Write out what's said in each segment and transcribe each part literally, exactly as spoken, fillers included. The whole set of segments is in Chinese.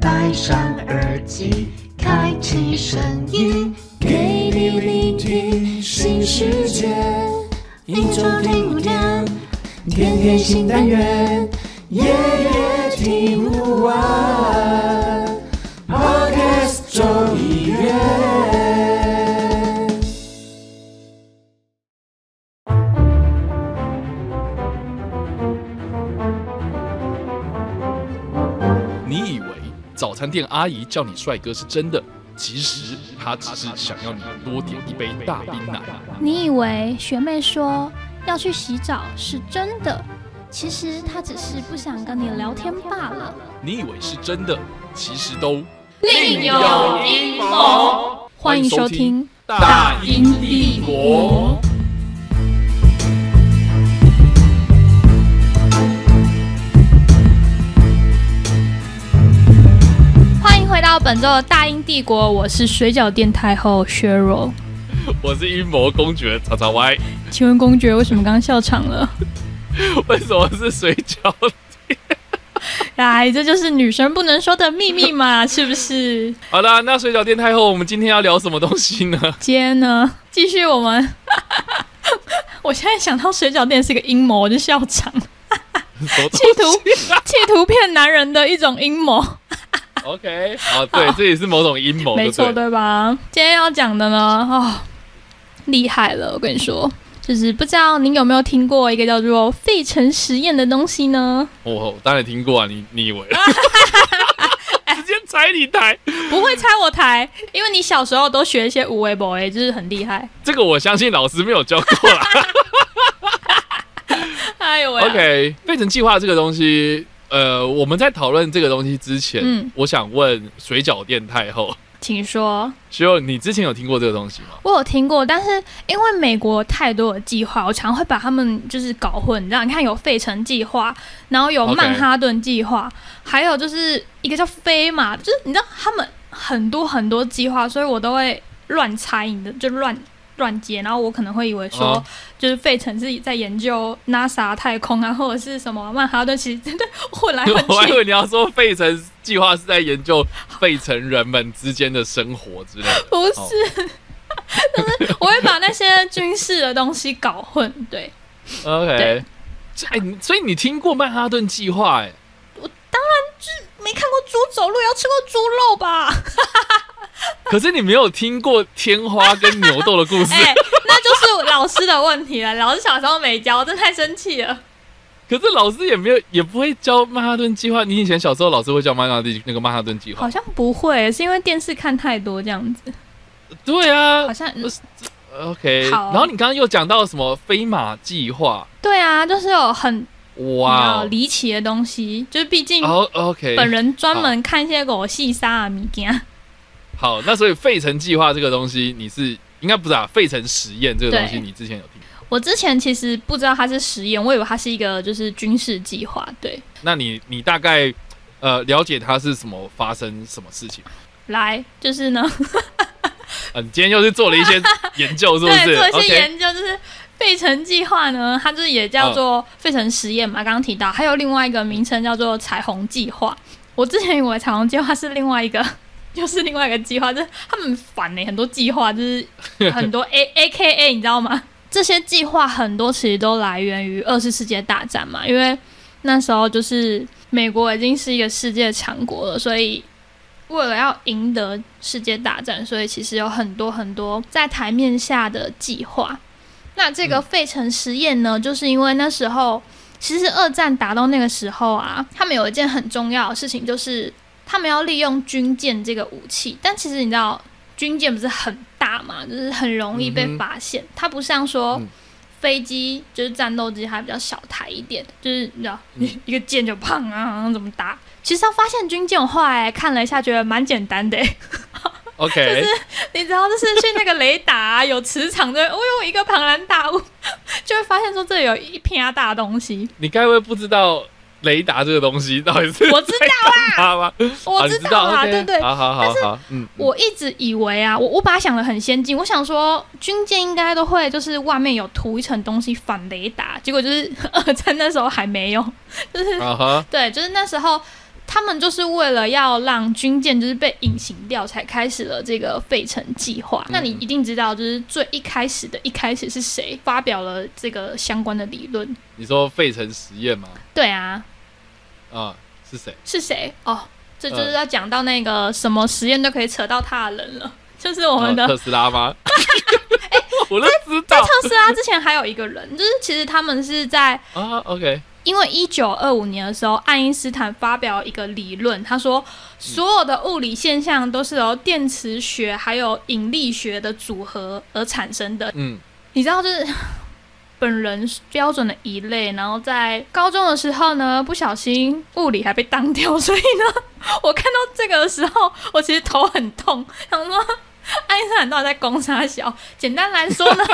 戴上耳机，开启声音，给你聆听新世界。一周听五天，天天新单元，夜夜听不完。Podcast 周一月，你以为？早餐店阿姨叫你帅哥是真的，其实她只是想要你多点一杯大冰奶。你以为学妹说要去洗澡是真的，其实她只是不想跟你聊天罢了。你以为是真的，其实都另有阴谋。欢迎收听《大英帝国》。到本周的大英帝国，我是水饺店太后薛柔，我是阴谋公爵叉叉 Y。请问公爵为什么刚刚笑场了？为什么是水饺店？哎，这就是女生不能说的秘密嘛，是不是？好啦，那水饺店太后，我们今天要聊什么东西呢？今天呢，继续我们。我现在想到水饺店是一个阴谋，我就笑场。企图企图骗男人的一种阴谋。OK， 好，对，这也是某种阴谋，没错，对吧？今天要讲的呢，哦，厉害了！我跟你说，就是不知道您有没有听过一个叫做费城实验的东西呢？哦，当然听过啊，你你以为？直接踩你台，不会踩我台，因为你小时候都学一些无为博诶，就是很厉害。这个我相信老师没有教过啦。哎呦喂、啊、！OK， 费城计划这个东西。呃，我们在讨论这个东西之前，嗯、我想问水饺店太后，请说。只有你之前有听过这个东西吗？我有听过，但是因为美国太多的计划，我常会把他们就是搞混。你知道，你看有费城计划，然后有曼哈顿计划， okay. 还有就是一个叫飞马，就是你知道他们很多很多计划，所以我都会乱猜你的，就乱。乱接，然后我可能会以为说，哦、就是费城是在研究 NASA 太空啊，或者是什么曼哈顿，其实真的混来混去。我以为你要说费城计划是在研究费城人们之间的生活之类的，不是，就、哦、是我会把那些军事的东西搞混。对 ，OK， 對所以你听过曼哈顿计划？哎，我当然就是没看过猪走路，也要吃过猪肉吧。可是你没有听过天花跟牛痘的故事、欸，那就是老师的问题了。老师小时候没教，我真太生气了。可是老师也没有，也不会教曼哈顿计划。你以前小时候老师会教曼哈顿那个曼哈顿计划？好像不会，是因为电视看太多这样子。对啊，好像 OK。然后你刚刚又讲到什么飞马计划？对啊，就是有很。哇、wow ，离奇的东西，就是毕竟 OK， 本人专门看一些狗戏杀的物件。好，那所以费城计划这个东西，你是应该不是啊？费城实验这个东西，你之前有听过？我之前其实不知道它是实验，我以为它是一个就是军事计划。对，那你你大概呃了解它是什么发生什么事情？来，就是呢，呃、你今天又是做了一些研究，是不是？对，做一些研究就是。Okay.费城计划呢，它就是也叫做费城实验嘛，刚刚提到，还有另外一个名称叫做彩虹计划。我之前以为彩虹计划是另外一个，就是另外一个计划，就是他们反哎、欸，很多计划就是很多 A A K A， 你知道吗？这些计划很多其实都来源于二次世界大战嘛，因为那时候就是美国已经是一个世界强国了，所以。为了要赢得世界大战，所以其实有很多很多在台面下的计划。那这个费城实验呢、嗯，就是因为那时候，其实二战打到那个时候啊，他们有一件很重要的事情，就是他们要利用军舰这个武器。但其实你知道，军舰不是很大嘛，就是很容易被发现。嗯、它不像说、嗯、飞机，就是战斗机还比较小台一点，就是你知道，嗯、一个箭就砰啊，怎么打？其实要发现军舰，我后来看了一下，觉得蛮简单的、欸。OK， 就是你知道，就是去那个雷达、啊、有磁场的，哦呦，一个庞然大物，就会发现说这里有一片大东西。你该不会不知道雷达这个东西到底是？我知道啦，我知道啦，啊、对不 对, 對？好好好好，嗯，我一直以为啊，我我把它想得很先进，我想说军舰应该都会就是外面有涂一层东西反雷达，结果就是二战那时候还没有，就是、uh-huh. 对，就是那时候。他们就是为了要让军舰就是被隐形掉，才开始了这个费城计划。那你一定知道，就是最一开始的一开始是谁发表了这个相关的理论？你说费城实验吗？对啊。啊、嗯，是谁？是谁？哦，这就是要讲到那个什么实验都可以扯到他的人了，就是我们的、哦、特斯拉吗？欸、我都知道在，在特斯拉之前还有一个人，就是其实他们是在啊 ，OK。因为一九二五年的时候，爱因斯坦发表一个理论，他说所有的物理现象都是由电磁学还有引力学的组合而产生的。嗯，你知道就是本人标准的一类，然后在高中的时候呢，不小心物理还被当掉，所以呢，我看到这个的时候，我其实头很痛，想说爱因斯坦到底在攻啥小？简单来说呢。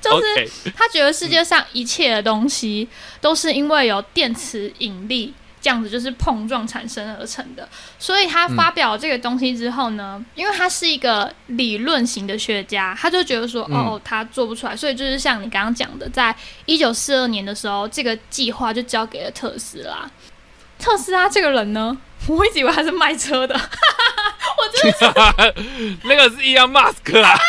就是他觉得世界上一切的东西都是因为有电磁引力这样子就是碰撞产生而成的，所以他发表这个东西之后呢，因为他是一个理论型的学家，他就觉得说哦，他做不出来，所以就是像你刚刚讲的，在一九四二年的时候，这个计划就交给了特斯拉。特斯拉这个人呢，我一直以为他是卖车的我真的那个是 Elon Musk 啊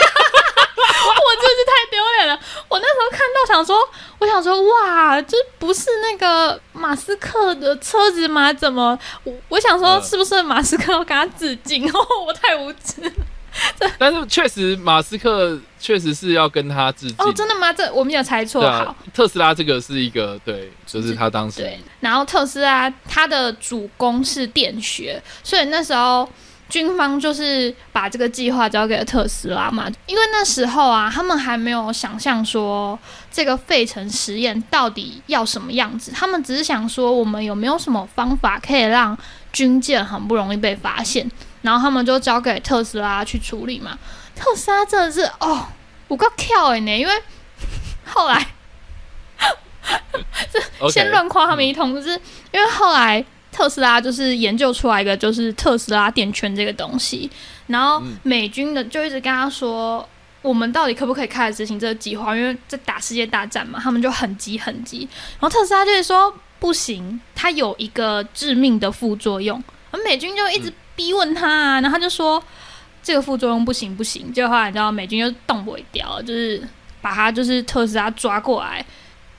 我真是太丢脸了！我那时候看到想说，我想说，哇，这不是那个马斯克的车子吗？怎么？我我想说，是不是马斯克要跟他致敬？哦、呃，我太无知了。但是确实，马斯克确实是要跟他致敬。哦，真的吗？这我没有猜错。好，特斯拉这个是一个对，就是他当时对。然后特斯拉他的主攻是电学，所以那时候。军方就是把这个计划交给了特斯拉嘛，因为那时候啊，他们还没有想象说这个费城实验到底要什么样子，他们只是想说我们有没有什么方法可以让军舰很不容易被发现，然后他们就交给特斯拉去处理嘛。特斯拉真的是哦，有够巧的呢，因为后来先乱夸他们一通，就是因为后来。特斯拉就是研究出来一个就是特斯拉电圈这个东西，然后美军的就一直跟他说我们到底可不可以开始执行这个计划，因为在打世界大战嘛，他们就很急很急，然后特斯拉就是说不行，它有一个致命的副作用，而美军就一直逼问他、啊、然后他就说这个副作用不行不行，结果后来你知道美军就动不掉了，就是把他就是特斯拉抓过来。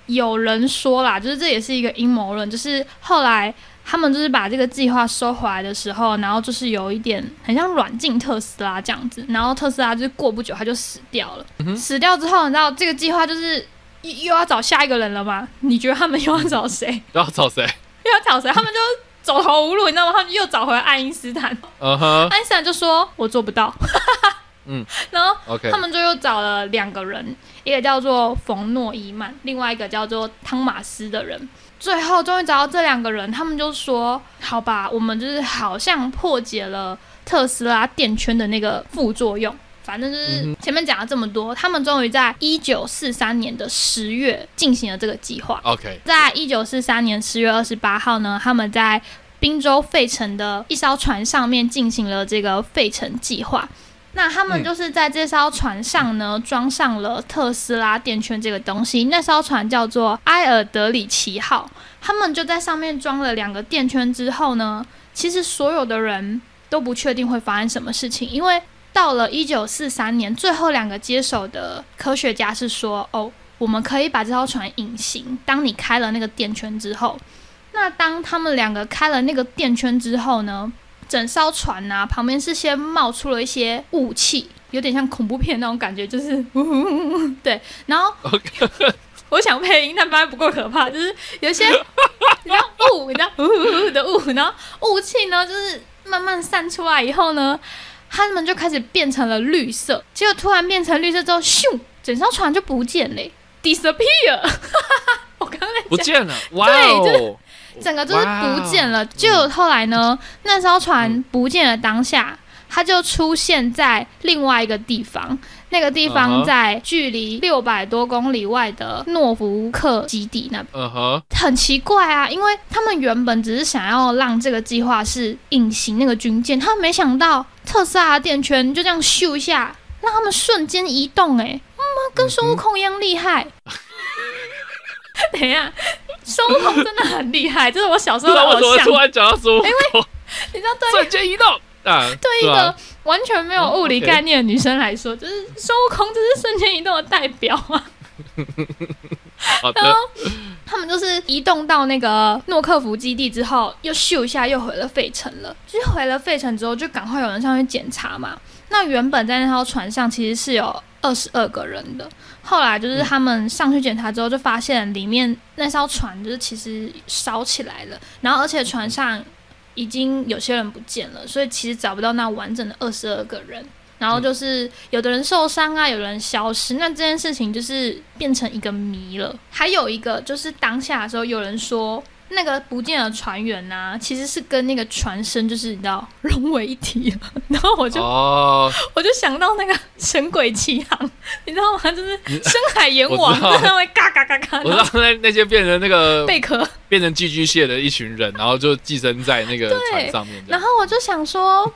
有人说啦，就是这也是一个阴谋论，就是后来他们就是把这个计划收回来的时候，然后就是有一点很像软禁特斯拉这样子，然后特斯拉就是过不久他就死掉了、嗯、死掉之后你知道这个计划就是又要找下一个人了吗？你觉得他们又要找谁？又要找谁？又要找谁？他们就走投无路你知道吗？他们又找回爱因斯坦、uh-huh. 爱因斯坦就说我做不到嗯，然后他们就又找了两个人、okay. 一个叫做冯诺依曼，另外一个叫做汤马斯的人，最后终于找到这两个人，他们就说好吧，我们就是好像破解了特斯拉电圈的那个副作用，反正就是前面讲了这么多，他们终于在一九四三年的十月进行了这个计划、okay. 在一九四三年十月二十八号呢，他们在宾州费城的一艘船上面进行了这个费城计划，那他们就是在这艘船上呢装上了特斯拉电圈这个东西，那艘船叫做埃尔德里奇号，他们就在上面装了两个电圈之后呢，其实所有的人都不确定会发生什么事情，因为到了一九四三年最后两个接手的科学家是说哦，我们可以把这艘船隐形，当你开了那个电圈之后，那当他们两个开了那个电圈之后呢，整艘船啊旁边是先冒出了一些雾气，有点像恐怖片那种感觉，就是呜呜呜呜，对，然后、okay. 我想配音但发现不够可怕，就是有些你知道雾你知道呜呜呜的雾，然后雾气呢就是慢慢散出来以后呢，他们就开始变成了绿色，结果突然变成绿色之后咻，整艘船就不见了 disappear 我刚刚在讲不见了，哇哦、wow. 就是整个就是不见了、wow、就后来呢、嗯、那艘船不见了当下，它就出现在另外一个地方，那个地方在距离六百多公里外的诺福克基地那边、uh-huh. 很奇怪啊，因为他们原本只是想要让这个计划是隐形那个军舰，他们没想到特斯拉的电圈就这样咻一下让他们瞬间移动，哎、欸，嗯，跟孙悟空一样厉害、嗯、等一下孙悟空真的很厉害，这是我小时候的偶像。我怎么突然讲到孙悟空？因为你知道对，瞬间移动啊！对一个完全没有物理概念的女生来说，嗯 okay、就是孙悟空就是瞬间移动的代表啊。然后他们就是移动到那个诺克福基地之后，又咻一下又回了费城了。就是回了费城之后，就赶快有人上去检查嘛。那原本在那艘船上其实是有二十二个人的，后来就是他们上去检查之后，就发现里面那艘船就是其实烧起来了，然后而且船上已经有些人不见了，所以其实找不到那完整的二十二个人。然后就是有的人受伤啊，有人消失，那这件事情就是变成一个谜了。还有一个就是当下的时候，有人说那个不见的船员啊，其实是跟那个船身就是你知道融为一体了。然后我就、oh. 我就想到那个《神鬼奇航》，你知道吗？就是深海阎王在那会嘎嘎嘎嘎。我知道那那些变成那个贝壳，变成寄居蟹的一群人，然后就寄生在那个船上面。然后我就想说。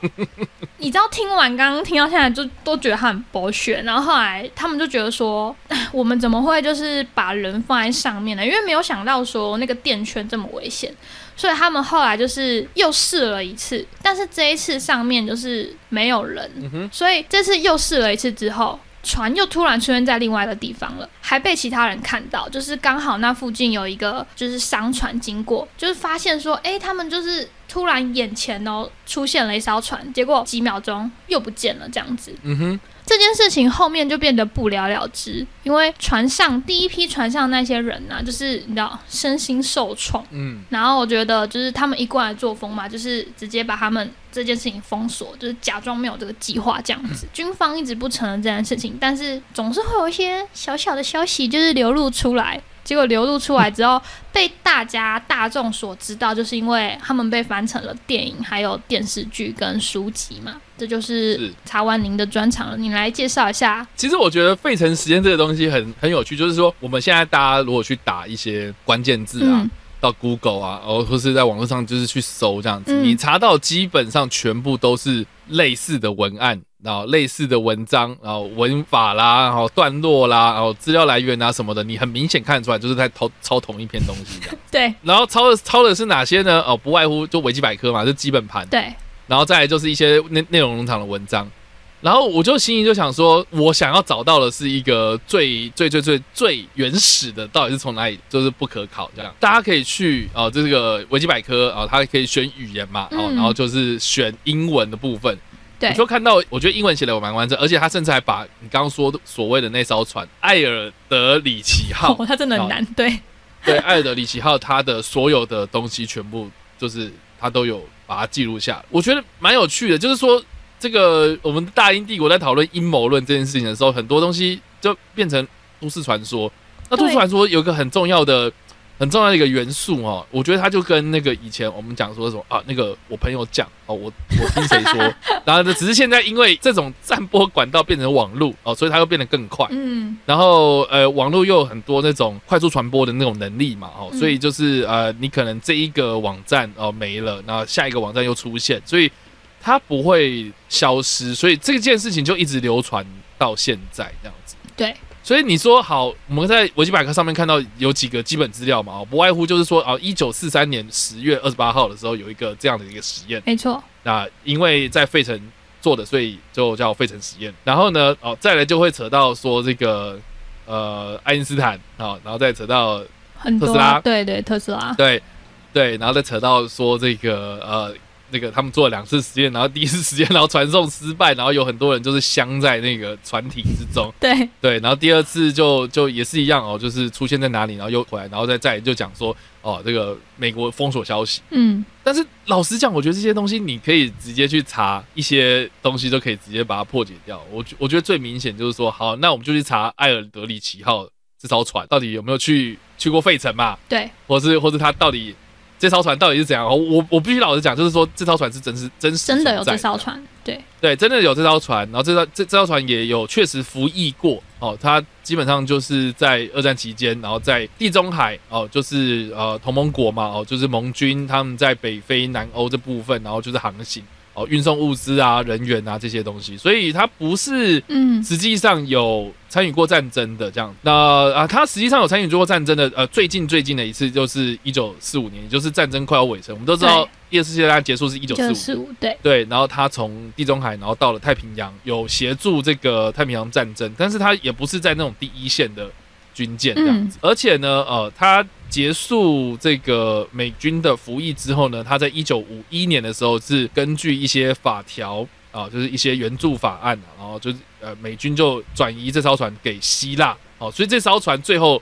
你知道听完刚刚听到现在就都觉得他很bullshit，然后后来他们就觉得说我们怎么会就是把人放在上面呢？因为没有想到说那个电圈这么危险，所以他们后来就是又试了一次，但是这一次上面就是没有人、嗯、所以这次又试了一次之后，船又突然出现在另外一个地方了，还被其他人看到，就是刚好那附近有一个就是商船经过，就是发现说哎、欸，他们就是突然眼前哦出现了一艘船，结果几秒钟又不见了这样子。嗯哼，这件事情后面就变得不了了之，因为船上第一批船上那些人啊，就是你知道身心受创，嗯，然后我觉得就是他们一贯的作风嘛，就是直接把他们这件事情封锁，就是假装没有这个计划这样子。军方一直不承认这件事情，但是总是会有一些小小的消息就是流露出来。结果流露出来之后，被大家大众所知道，就是因为他们被翻成了电影、还有电视剧跟书籍嘛。这就是查完您的专场了，你来介绍一下。其实我觉得费城实验这个东西很很有趣，就是说我们现在大家如果去打一些关键字啊，嗯、到 Google 啊，或是在网络上就是去搜这样子，嗯、你查到基本上全部都是类似的文案。然后类似的文章，然后文法啦，然后段落啦，然后资料来源啊什么的，你很明显看得出来就是在抄同一篇东西这样。对。然后抄的抄的是哪些呢？哦，不外乎就维基百科嘛，就基本盘。对。然后再来就是一些内内容农场的文章。然后我就心里就想说，我想要找到的是一个最最最最最原始的，到底是从哪里，就是不可考这样。大家可以去哦，这个维基百科啊、哦，它可以选语言嘛，哦、嗯，然后就是选英文的部分。你就看到，我觉得英文写的我蛮完整，而且他甚至还把你刚刚说所谓的那艘船“艾尔德里奇号”，哦，他真的很难，对对，艾尔德里奇号他的所有的东西全部就是他都有把它记录下来，我觉得蛮有趣的。就是说，这个我们大英帝国在讨论阴谋论这件事情的时候，很多东西就变成都市传说。那都市传说有一个很重要的。很重要的一个元素哦，我觉得它就跟那个以前我们讲说什么啊，那个我朋友讲哦，我我听谁说，然后只是现在因为这种散播管道变成网路哦，所以它又变得更快，嗯，然后呃网路又有很多那种快速传播的那种能力嘛哦，所以就是呃你可能这一个网站哦没了，然后下一个网站又出现，所以它不会消失，所以这件事情就一直流传到现在这样子，对。所以你说好，我们在维基百科上面看到有几个基本资料嘛，不外乎就是说啊，一九四三年十月二十八号的时候有一个这样的一个实验，没错。那因为在费城做的，所以就叫费城实验。然后呢，哦，再来就会扯到说这个呃爱因斯坦啊、哦，然后再扯到特斯拉，对对，特斯拉，对对，然后再扯到说这个呃。那个他们做了两次实验，然后第一次实验，然后传送失败，然后有很多人就是镶在那个船体之中。对对，然后第二次就就也是一样哦，就是出现在哪里，然后又回来，然后再再就讲说哦，这个美国封锁消息。嗯，但是老实讲，我觉得这些东西你可以直接去查一些东西，就可以直接把它破解掉。我我觉得最明显就是说，好，那我们就去查艾尔德里奇号这艘船到底有没有去去过费城嘛？对，或是或是它到底。这艘船到底是怎样？我我必须老实讲，就是说这艘船是真实真实真的有这艘船，对对，真的有这艘船。然后这艘 这, 这艘船也有确实服役过哦，它基本上就是在二战期间，然后在地中海哦，就是呃同盟国嘛哦，就是盟军他们在北非、南欧这部分，然后就是航行。哦运送物资啊、人员啊这些东西，所以他不是嗯实际上有参与过战争的这样。那啊，他实际上有参与过战争的，呃，最近最近的一次就是一九四五年，也就是战争快要尾声。我们都知道第二次世界大战结束是一九四五，对对。然后他从地中海，然后到了太平洋，有协助这个太平洋战争，但是他也不是在那种第一线的军舰这样子。嗯、而且呢，呃，他结束这个美军的服役之后呢，他在一九五一年的时候是根据一些法条啊，就是一些援助法案、啊，然后就是呃，美军就转移这艘船给希腊，哦，所以这艘船最后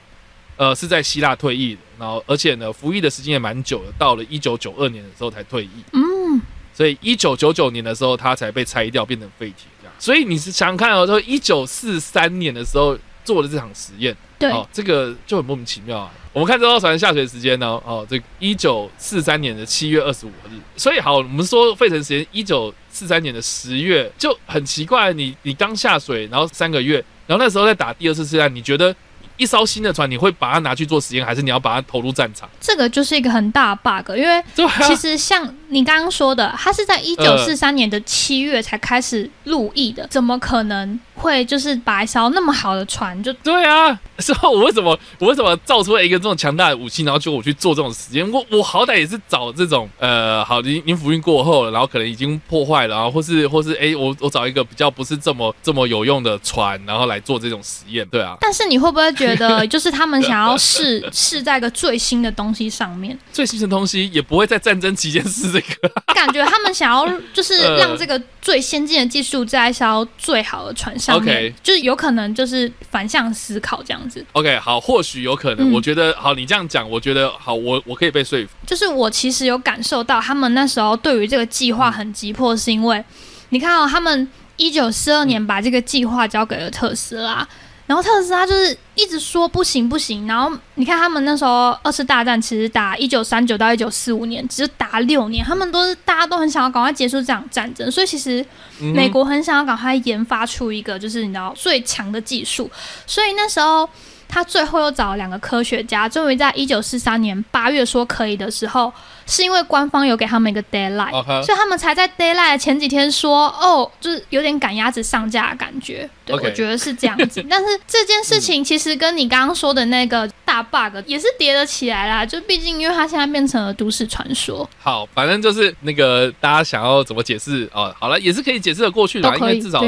呃是在希腊退役的，然后而且呢，服役的时间也蛮久的，到了一九九二年的时候才退役。嗯，所以一九九九年的时候他才被拆掉变成废铁这样。所以你是想想看哦，说一九四三年的时候做的这场实验。对、哦，这个就很莫名其妙啊！我们看这艘船下水时间呢、哦，哦，这一九四三年的七月二十五日，所以好，我们说费城实验一九四三年的十月就很奇怪，你你刚下水，然后三个月，然后那时候在打第二次世界大战，你觉得一艘新的船你会把它拿去做实验，还是你要把它投入战场？这个就是一个很大的 bug， 因为其实像你刚刚说的，它是在一九四三年的七月才开始入役的，呃、怎么可能？会就是把一艘那么好的船就对啊，所以我为什么我为什么造出了一个这种强大的武器，然后就我去做这种实验？我我好歹也是找这种呃，好，您您服役过后了，然后可能已经破坏了，然后或是或是哎、欸，我我找一个比较不是这么这么有用的船，然后来做这种实验，对啊。但是你会不会觉得，就是他们想要试试在一个最新的东西上面？最新的东西也不会在战争期间试这个。感觉他们想要就是让这个最先进的技术在一艘最好的船上。OK， 就是有可能就是反向思考这样子。OK， 好，或许有可能，嗯、我觉得好，你这样讲，我觉得好，我我可以被说服。就是我其实有感受到，他们那时候对于这个计划很急迫，是因为、嗯、你看哦，他们一九四二年把这个计划交给了特斯拉，嗯、然后特斯拉就是一直说不行不行，然后你看他们那时候二次大战其实打一九三九到一九四五年，只是打六年，他们都是大家都很想要赶快结束这场战争，所以其实美国很想要赶快研发出一个就是你知道最强的技术，所以那时候他最后又找了两个科学家，终于在一九四三年八月说可以的时候，是因为官方有给他们一个 deadline， Okay. 所以他们才在 deadline 前几天说哦，就是有点赶鸭子上架的感觉，对， Okay. 我觉得是这样子。但是这件事情其实跟你刚刚说的那个大 bug 也是叠得起来啦，就毕竟因为它现在变成了都市传说。好，反正就是那个大家想要怎么解释哦，好了，也是可以解释的过去啦，因为至少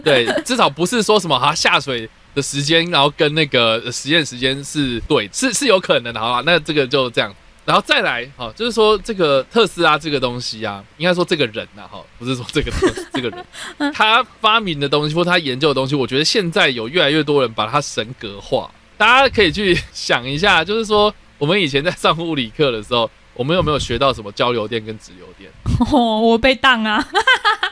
对, 对，至少不是说什么啊下水的时间，然后跟那个实验时间是对，是是有可能的，好吧？那这个就这样，然后再来，好、哦，就是说这个特斯拉这个东西啊，应该说这个人呐、啊，哈、哦，不是说这个这个人，他发明的东西或他研究的东西，我觉得现在有越来越多人把它神格化，大家可以去想一下，就是说我们以前在上物理课的时候，我们有没有学到什么交流电跟直流电？哦，我被当啊！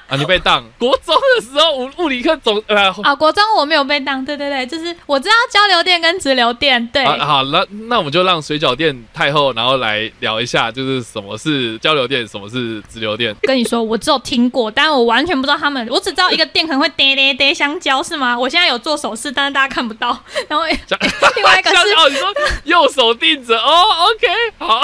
啊，你被当？国中的时候，物物理课总呃啊，国中我没有被当，对对对，就是我知道交流电跟直流电，对。啊、好，那那我们就让水饺店太后，然后来聊一下，就是什么是交流电，什么是直流电。跟你说，我只有听过，但我完全不知道他们，我只知道一个电可能会滴滴滴香蕉是吗？我现在有做手势，但是大家看不到。然后另外一个是哦，你说右手定着哦 ，OK， 好。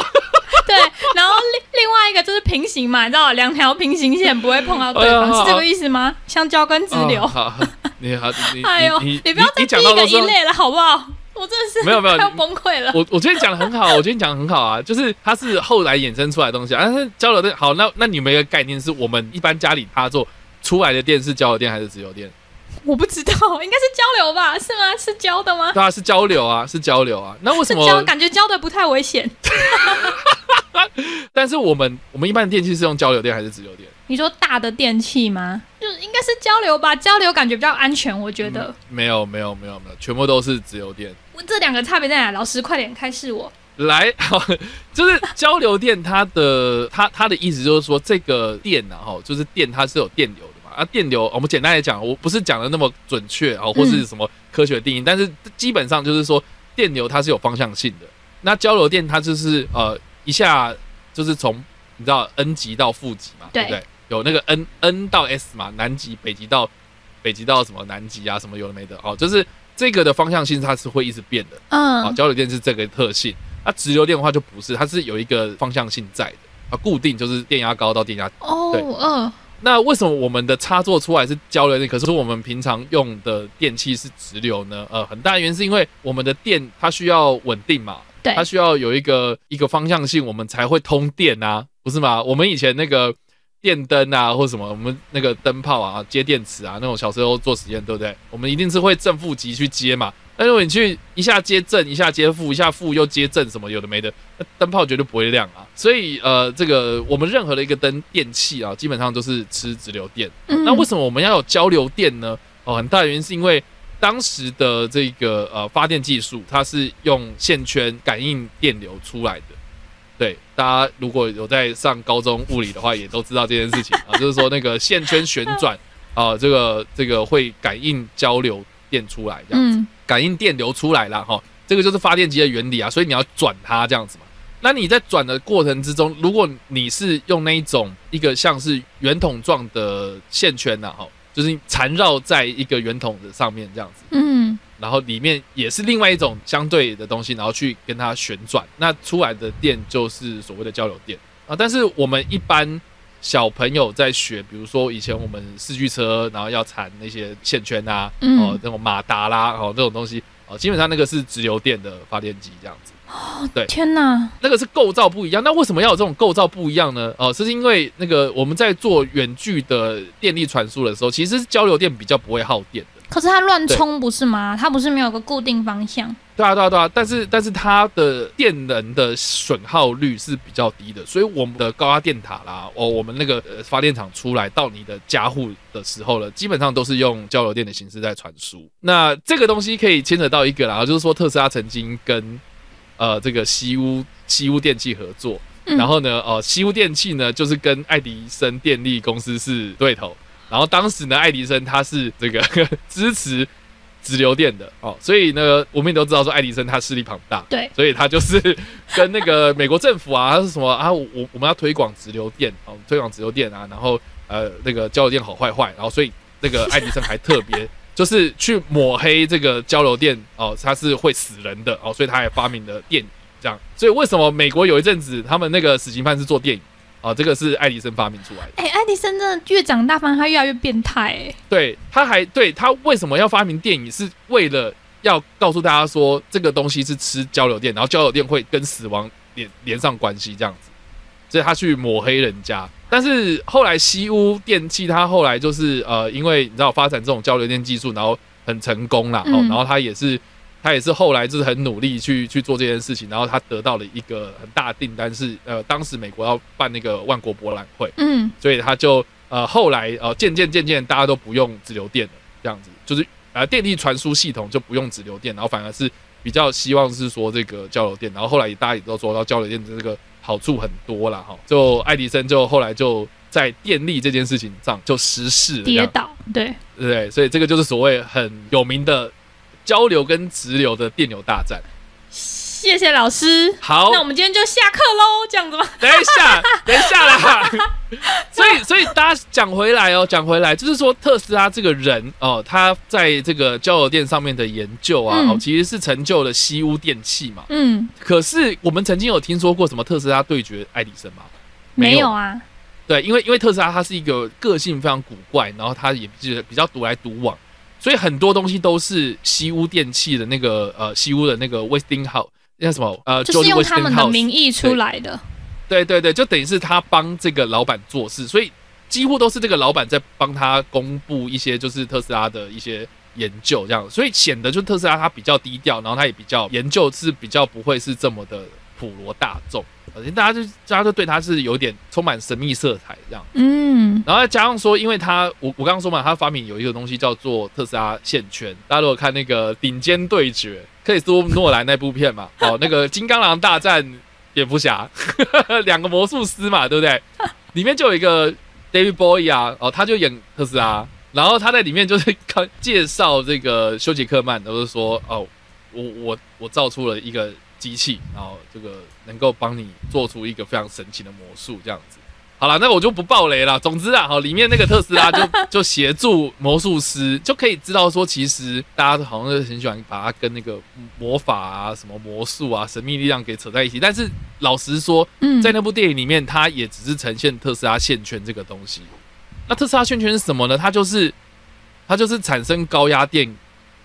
对，然后另另外一个就是平行嘛，你知道两条平行线不会碰到对。是这个意思吗？香蕉跟直流。哦、好，你好，你哎呦，你不要再第一个一类了，好不好？我真的是没有没有要崩溃了。我我觉得你讲的很好，我觉得你讲的很好啊，就是它是后来衍生出来的东西啊。但是交流电好，那那你们一个概念是我们一般家里它做出来的电是交流电还是直流电？我不知道，应该是交流吧？是吗？是交的吗？对啊，是交流啊，是交流啊。那为什么交感觉交的不太危险？但是我们我们一般的电器是用交流电还是直流电？你说大的电器吗？就应该是交流吧，交流感觉比较安全，我觉得。嗯、没有没有没有没有，全部都是直流电。我这两个差别在哪？老师快点开示我。来，好，就是交流电它的它它的意思就是说，这个电啊，哈，就是电它是有电流的嘛。啊，电流我们简单来讲，我不是讲的那么准确啊、哦，或是什么科学定义，嗯、但是基本上就是说，电流它是有方向性的。那交流电它就是呃一下就是从你知道 N 极到负极嘛，对不对？有那个 N N 到 S 嘛，南极、北极到北极到什么南极啊，什么有的没的哦，就是这个的方向性它是会一直变的，嗯，啊、哦，交流电是这个特性，那、啊、直流电的话就不是，它是有一个方向性在的啊，固定就是电压高到电压低，哦，嗯、呃，那为什么我们的插座出来是交流电，可是我们平常用的电器是直流呢？呃，很大原因是因为我们的电它需要稳定嘛，对，它需要有一个一个方向性，我们才会通电啊，不是吗？我们以前那个电灯啊，或什么，我们那个灯泡啊，接电池啊，那种小时候做实验，对不对？我们一定是会正负极去接嘛。但如果你去一下接正，一下接负，一下负又接正，什么有的没的，灯泡绝对不会亮啊。所以呃，这个我们任何的一个灯电器啊，基本上都是吃直流电。嗯、那为什么我们要有交流电呢？哦，很大的原因是因为当时的这个呃发电技术，它是用线圈感应电流出来的。对，大家如果有在上高中物理的话，也都知道这件事情啊，就是说那个线圈旋转啊，这个这个会感应交流电出来，这样子，感应电流出来啦哈，这个就是发电机的原理啊，所以你要转它这样子嘛。那你在转的过程之中，如果你是用那一种一个像是圆筒状的线圈呐、啊、哈，就是缠绕在一个圆筒的上面这样子，嗯。然后里面也是另外一种相对的东西，然后去跟它旋转，那出来的电就是所谓的交流电啊。但是我们一般小朋友在学，比如说以前我们四驱车，然后要缠那些线圈啊，哦那种马达啦，哦这种东西，哦基本上那个是直流电的发电机这样子。哦，对，天哪，那个是构造不一样。那为什么要有这种构造不一样呢？哦，这是因为那个我们在做远距的电力传输的时候，其实交流电比较不会耗电。可是它乱冲不是吗？它不是没有个固定方向？对啊对啊对啊，但是但是它的电能的损耗率是比较低的，所以我们的高压电塔啦，哦我们那个、呃、发电厂出来到你的家户的时候了，基本上都是用交流电的形式在传输。那这个东西可以牵扯到一个啦，就是说特斯拉曾经跟呃这个西屋西屋电器合作，嗯、然后呢呃西屋电器呢就是跟爱迪生电力公司是对头。然后当时呢，爱迪生他是这个呵呵支持直流电的哦，所以呢，我们也都知道说爱迪生他势力庞大，对，所以他就是跟那个美国政府啊，他是什么啊，我我们要推广直流电哦，推广直流电啊，然后呃那个交流电好坏坏，然后所以那个爱迪生还特别就是去抹黑这个交流电哦，它是会死人的哦，所以他也发明了电椅这样，所以为什么美国有一阵子他们那个死刑犯是做电椅？哦，这个是爱迪生发明出来的。哎、欸，爱迪生真的越长大，发现他越来越变态、欸。对，他还对他为什么要发明电影，是为了要告诉大家说这个东西是吃交流电，然后交流电会跟死亡连连上关系这样子，所以他去抹黑人家。但是后来西屋电器，他后来就是呃，因为你知道发展这种交流电技术，然后很成功啦。嗯、哦，然后他也是他也是后来就是很努力去去做这件事情，然后他得到了一个很大的订单是，呃，当时美国要办那个万国博览会，嗯，所以他就呃后来呃渐渐渐渐大家都不用直流电了，这样子就是呃电力传输系统就不用直流电，然后反而是比较希望是说这个交流电，然后后来大家也都说到交流电这个好处很多啦哈，就爱迪生就后来就在电力这件事情上就失势了，跌倒，对对，所以这个就是所谓很有名的交流跟直流的电流大战。谢谢老师。好，那我们今天就下课咯，这样子吗？等一下，等一下啦。所以，所以大家讲回来哦，讲回来，就是说特斯拉这个人哦，他在这个交流电上面的研究啊，嗯、哦，其实是成就了西屋电器嘛。嗯。可是我们曾经有听说过什么特斯拉对决爱迪生吗？没有，没有啊。对，因为因为特斯拉他是一个个性非常古怪，然后他也比较独来独往。所以很多东西都是西屋电器的那个呃西屋的那个 Westinghouse 那什么呃，就是用他们的名义出来的。对对对，就等于是他帮这个老板做事，所以几乎都是这个老板在帮他公布一些就是特斯拉的一些研究这样，所以显得就特斯拉他比较低调，然后他也比较研究是比较不会是这么的普罗大众，而且大家就大家就对他是有点充满神秘色彩这样。嗯，然后加上说，因为他我我刚刚说嘛，他发明有一个东西叫做特斯拉线圈。大家如果看那个《顶尖对决》，克里斯托弗诺兰那部片嘛，哦，那个《金刚狼大战蝙蝠侠》，两个魔术师嘛，对不对？里面就有一个 David Bowie 啊，哦，他就演特斯拉，然后他在里面就是介绍这个休杰克曼，都是说哦，我我我造出了一个机器，然后这个能够帮你做出一个非常神奇的魔术，这样子。好了，那我就不爆雷了。总之啊，好，里面那个特斯拉就就协助魔术师，就可以知道说，其实大家好像很喜欢把它跟那个魔法啊、什么魔术啊、神秘力量给扯在一起。但是老实说，在那部电影里面，它也只是呈现特斯拉线圈这个东西。那特斯拉圈圈是什么呢？它就是它就是产生高压电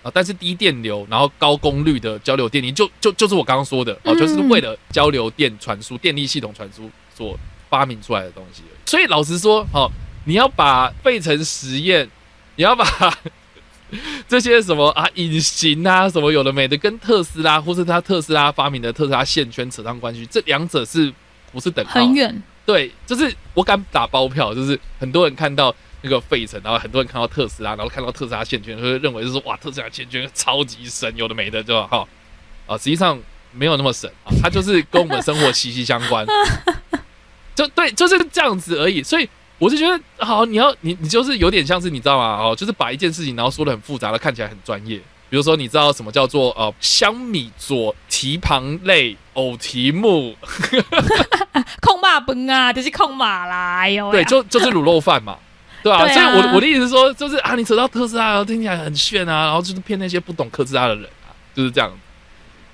啊，但是低电流，然后高功率的交流电力，就就就是我刚刚说的哦、啊，就是为了交流电传输、电力系统传输所发明出来的东西而已。所以老实说，哦、啊，你要把费城实验，你要把这些什么啊隐形啊什么有的没的，跟特斯拉或是他特斯拉发明的特斯拉线圈扯上关系，这两者是不是等号？很远。对，就是我敢打包票，就是很多人看到那个费城，然后很多人看到特斯拉，然后看到特斯拉线圈，就会认为就是哇，特斯拉线圈超级神，有的没的，就好啊。实际上没有那么神啊，它就是跟我们生活息息相关，就对，就是这样子而已。所以我是觉得，好，你要你你就是有点像是你知道吗？哦，就是把一件事情然后说得很复杂的，看起来很专业。比如说，你知道什么叫做呃香米佐蹄旁类偶蹄目？控骂崩啊，就是控骂啦！哎呦，对，就就是卤肉饭嘛，对吧、啊？对啊、所以我我的意思是说，就是啊，你扯到特斯拉，然后听起来很炫啊，然后就是骗那些不懂特斯拉的人啊，就是这样。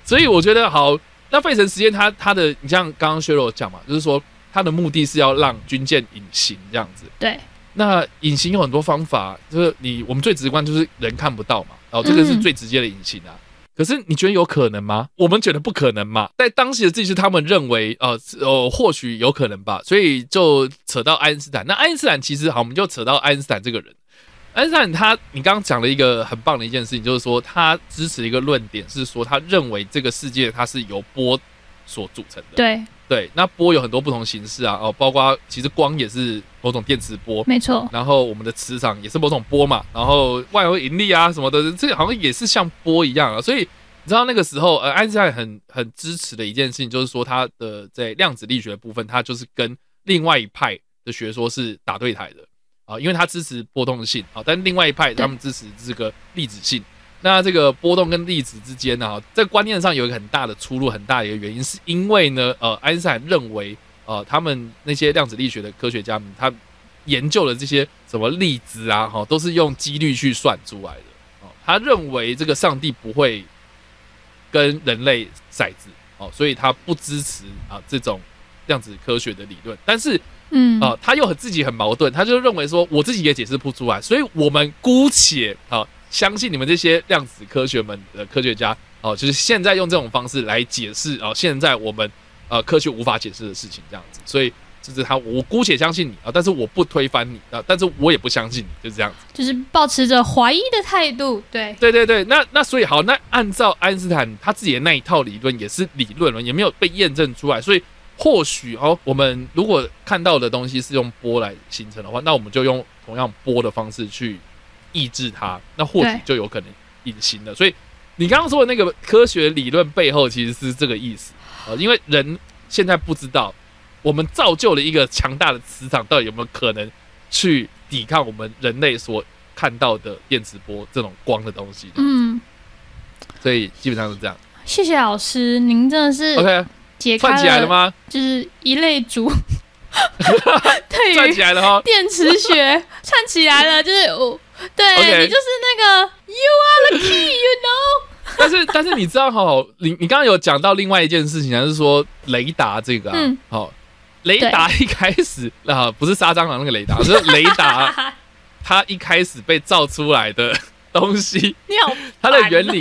所以我觉得好，那费城实验它它的，你像刚刚薛柔讲嘛，就是说它的目的是要让军舰隐形这样子。对。那隐形有很多方法，就是你我们最直观就是人看不到嘛，哦，这个是最直接的隐形啊。嗯、可是你觉得有可能吗？我们觉得不可能嘛。在当时的技术，他们认为呃呃或许有可能吧，所以就扯到爱因斯坦。那爱因斯坦其实好，我们就扯到爱因斯坦这个人。爱因斯坦他，你刚刚讲了一个很棒的一件事情，就是说他支持一个论点，是说他认为这个世界它是由波所组成的。对。对，那波有很多不同形式啊，哦，包括其实光也是某种电磁波，没错。然后我们的磁场也是某种波嘛，然后万有引力啊什么的，这好像也是像波一样啊。所以你知道那个时候，呃，爱因斯坦很很支持的一件事情，就是说他的在量子力学的部分，他就是跟另外一派的学说是打对台的啊，因为他支持波动性啊，但另外一派他们支持这个粒子性。那这个波动跟粒子之间啊，在观念上有一个很大的出入，很大的一个原因是因为呢，呃，爱因斯坦认为，呃，他们那些量子力学的科学家们，他研究的这些什么粒子啊，哈，都是用几率去算出来的。哦，他认为这个上帝不会跟人类骰子，哦，所以他不支持啊、呃、这种量子科学的理论。但是，嗯，啊、呃，他又很自己很矛盾，他就认为说，我自己也解释不出来，所以我们姑且啊。呃相信你们这些量子科学们的科学家哦、呃，就是现在用这种方式来解释哦、呃，现在我们呃科学无法解释的事情这样子，所以就是他，我姑且相信你啊、呃，但是我不推翻你啊、呃，但是我也不相信你，就是这样子，就是抱持着怀疑的态度，对，对对对，那那所以好，那按照爱因斯坦他自己的那一套理论也是理论了，也没有被验证出来，所以或许哦，我们如果看到的东西是用波来形成的话，那我们就用同样波的方式去。抑制它，那或许就有可能隐形了。所以你刚刚说的那个科学理论背后其实是这个意思、呃、因为人现在不知道我们造就了一个强大的磁场到底有没有可能去抵抗我们人类所看到的电磁波这种光的东西。嗯，所以基本上是这样。谢谢老师，您真的是 OK 解开 了, 串起來了吗？就是一类族。对，串起来了哈！电磁学串起来了，就是我对 okay, 你就是那个 you are the key, you know 但是但是你知道哈，你你刚刚有讲到另外一件事情，就是说雷达这个啊，嗯哦、雷达一开始啊、呃、不是杀蟑螂那个雷达，就是雷达它一开始被造出来的东西，哦、它的原理，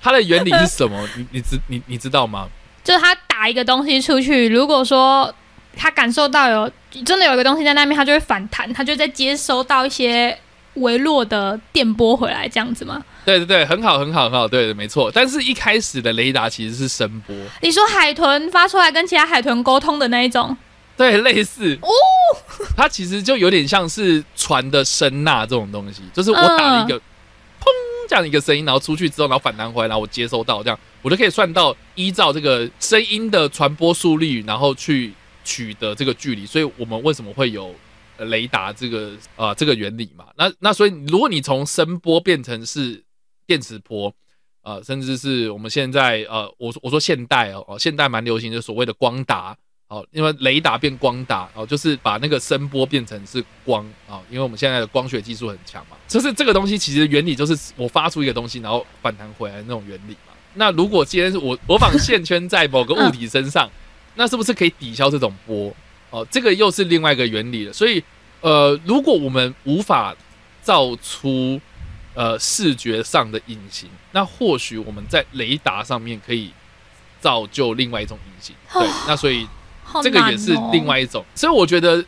它的原理是什么？你你知你你知道吗？就是它打一个东西出去，如果说。他感受到有真的有一个东西在那边，他就会反弹，他就在接收到一些微弱的电波回来，这样子吗？对对对，很好很好很好，对的，没错。但是一开始的雷达其实是声波。你说海豚发出来跟其他海豚沟通的那一种？对，类似。哦，它其实就有点像是船的声呐这种东西，就是我打了一个、呃、砰这样一个声音，然后出去之后，然后反弹回来，然后我接收到这样，我就可以算到依照这个声音的传播速率，然后去。取得这个距离，所以我们为什么会有雷达这个啊、呃、这个原理嘛？那那所以如果你从声波变成是电磁波，呃，甚至是我们现在呃，我我说现代哦，现代蛮流行的所谓的光达哦，因为雷达变光达哦，就是把那个声波变成是光啊、哦，因为我们现在的光学技术很强嘛，就是这个东西其实原理就是我发出一个东西，然后反弹回来的那种原理嘛。那如果今天是我模仿线圈在某个物体身上。嗯，那是不是可以抵消这种波？哦，这个又是另外一个原理了。所以呃，如果我们无法造出呃视觉上的隐形，那或许我们在雷达上面可以造就另外一种隐形。对，那所以这个也是另外一种。哦、所以我觉得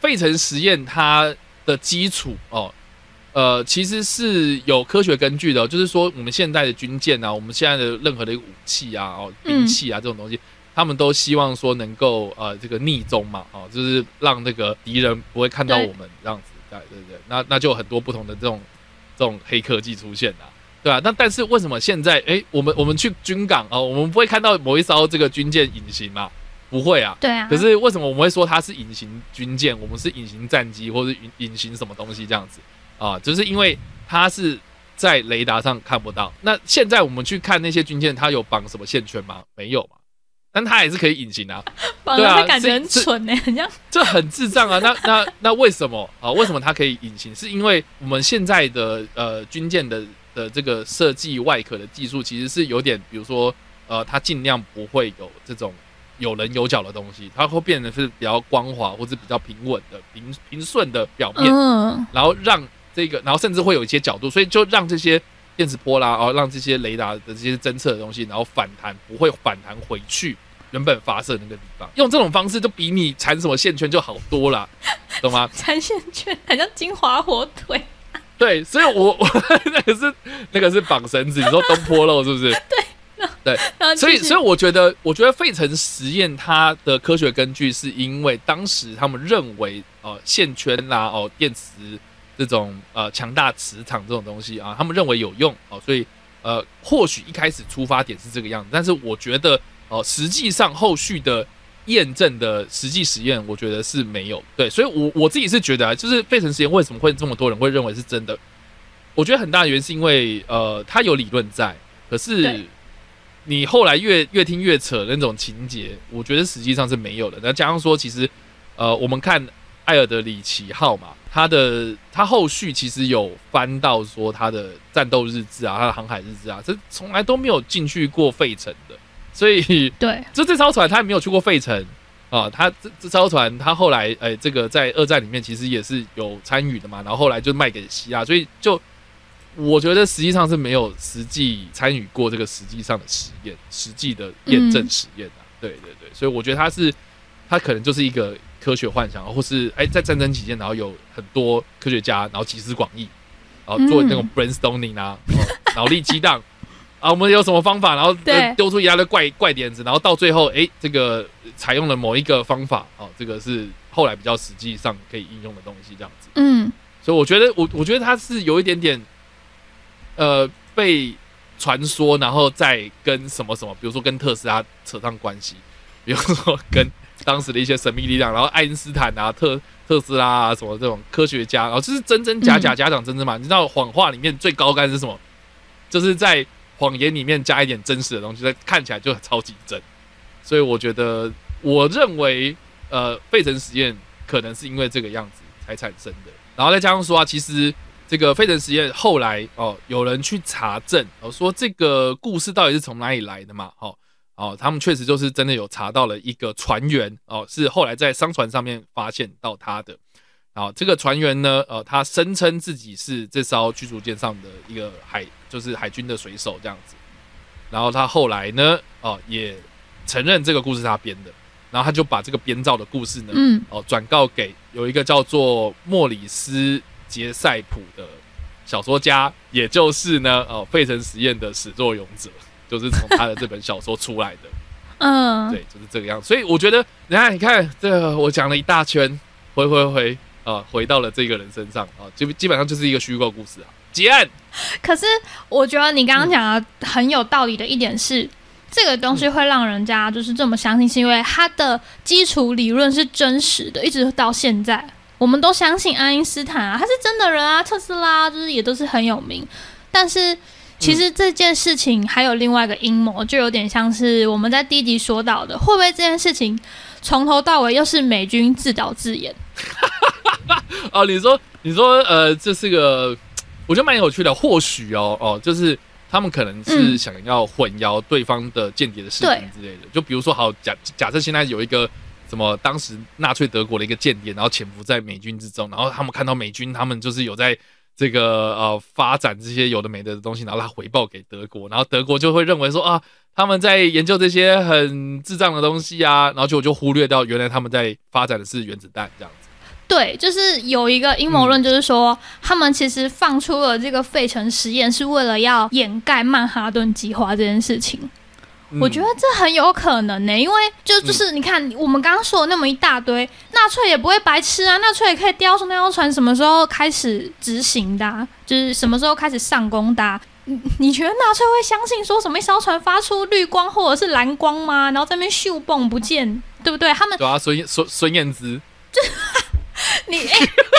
费城实验它的基础哦。呃，其实是有科学根据的，就是说我们现在的军舰啊，我们现在的任何的武器啊、哦、兵器啊这种东西，嗯、他们都希望说能够呃这个匿踪嘛，哦，就是让那个敌人不会看到我们这样子，对对对，那那就有很多不同的这种这种黑科技出现啊，对啊，那但是为什么现在哎我们我们去军港哦，我们不会看到某一艘这个军舰隐形嘛？不会啊，对啊，可是为什么我们会说它是隐形军舰，我们是隐形战机或者隐形什么东西这样子？啊，就是因为它是在雷达上看不到。那现在我们去看那些军舰，它有绑什么线圈吗？没有嘛。但它也是可以隐形啊。绑的它感觉很蠢哎、欸，很像这很智障啊。那那那为什么啊？为什么它可以隐形？是因为我们现在的呃军舰的的这个设计外壳的技术，其实是有点，比如说呃，它尽量不会有这种有棱有角的东西，它会变得是比较光滑或是比较平稳的、平平顺的表面，嗯、然后让。这个，然后甚至会有一些角度，所以就让这些电磁波啦，哦，让这些雷达的这些侦测的东西，然后反弹，不会反弹回去原本发射的那个地方。用这种方式，就比你缠什么线圈就好多啦，懂吗？缠线圈好像金华火腿。对，所以我我那个是那个是绑绳子，你说东坡肉是不是？对。对，所以所以我觉得，我觉得费城实验它的科学根据是因为当时他们认为，哦、呃，线圈啦、啊，哦，电磁。这种呃强大磁场这种东西啊，他们认为有用哦，所以呃或许一开始出发点是这个样子，但是我觉得哦、呃，实际上后续的验证的实际实验，我觉得是没有对，所以我我自己是觉得啊，就是费城实验为什么会这么多人会认为是真的？我觉得很大的原因是因为呃它有理论在，可是你后来越越听越扯的那种情节，我觉得实际上是没有的。那加上说，其实呃我们看艾尔的里奇号嘛。他的他后续其实有翻到说他的战斗日志啊，他的航海日志啊，这从来都没有进去过费城的，所以对，就这艘船他也没有去过费城啊，他这这艘船他后来哎、欸，这个在二战里面其实也是有参与的嘛，然后后来就卖给希腊，所以就我觉得实际上是没有实际参与过这个实际上的实验，实际的验证实验啊，嗯、对对对，所以我觉得他是他可能就是一个。科学幻想，或是哎，在战争期间，然后有很多科学家，然后集思广益，然后做那种 brainstorming 啊，嗯、脑力激荡啊，我们有什么方法，然后丢出一大堆怪怪点子，然后到最后，哎，这个采用了某一个方法，哦，这个是后来比较实际上可以应用的东西，这样子。嗯，所以我觉得，我我觉得它是有一点点，呃，被传说，然后再跟什么什么，比如说跟特斯拉扯上关系，比如说跟。当时的一些神秘力量，然后爱因斯坦啊、特特斯拉啊什么这种科学家，然后就是真真假假，假讲真真嘛。你知道谎话里面最高干是什么？就是在谎言里面加一点真实的东西，看起来就超级真。所以我觉得，我认为，呃，费城实验可能是因为这个样子才产生的。然后再加上说啊，其实这个费城实验后来哦，有人去查证哦，说这个故事到底是从哪里来的嘛？哦。哦，他们确实就是真的有查到了一个船员哦，是后来在商船上面发现到他的。哦，这个船员呢，呃，他声称自己是这艘驱逐舰上的一个海，就是海军的水手这样子。然后他后来呢，哦，也承认这个故事他编的。然后他就把这个编造的故事呢，嗯，哦，转告给有一个叫做莫里斯杰塞普的小说家，也就是呢，哦，费城实验的始作俑者。就是从他的这本小说出来的，嗯，对，就是这个样子。所以我觉得，你看，你看，这个我讲了一大圈，回回回啊、呃，回到了这个人身上啊，基、呃、基本上就是一个虚构故事啊。结案。可是我觉得你刚刚讲的很有道理的一点是，嗯、这个东西会让人家就是这么相信，是因为它的基础理论是真实的，一直到现在，我们都相信爱因斯坦啊，他是真的人啊，特斯拉就是也都是很有名，但是。其实这件事情还有另外一个阴谋，就有点像是我们在第一集说到的，会不会这件事情从头到尾又是美军自导自演？哦，你说，你说，呃，这是个我觉得蛮有趣的，或许哦，哦，就是他们可能是想要混淆对方的间谍的事情之类的。嗯、就比如说，好，假假设现在有一个什么当时纳粹德国的一个间谍，然后潜伏在美军之中，然后他们看到美军他们就是有在这个呃发展这些有的没的东西，然后他回报给德国，然后德国就会认为说啊他们在研究这些很智障的东西啊，然后就就忽略掉原来他们在发展的是原子弹这样子。对，就是有一个阴谋论，就是说、嗯、他们其实放出了这个费城实验是为了要掩盖曼哈顿计划这件事情。我觉得这很有可能呢、欸，因为就就是你看，我们刚刚说的那么一大堆，纳粹也不会白痴啊，纳粹也可以雕出那艘船什么时候开始执行的、啊，就是什么时候开始上工的、啊你。你觉得纳粹会相信说什么一艘船发出绿光或者是蓝光吗？然后在那边咻蹦不见，对不对？他们对啊，孙孙孙燕姿，你哎、欸、那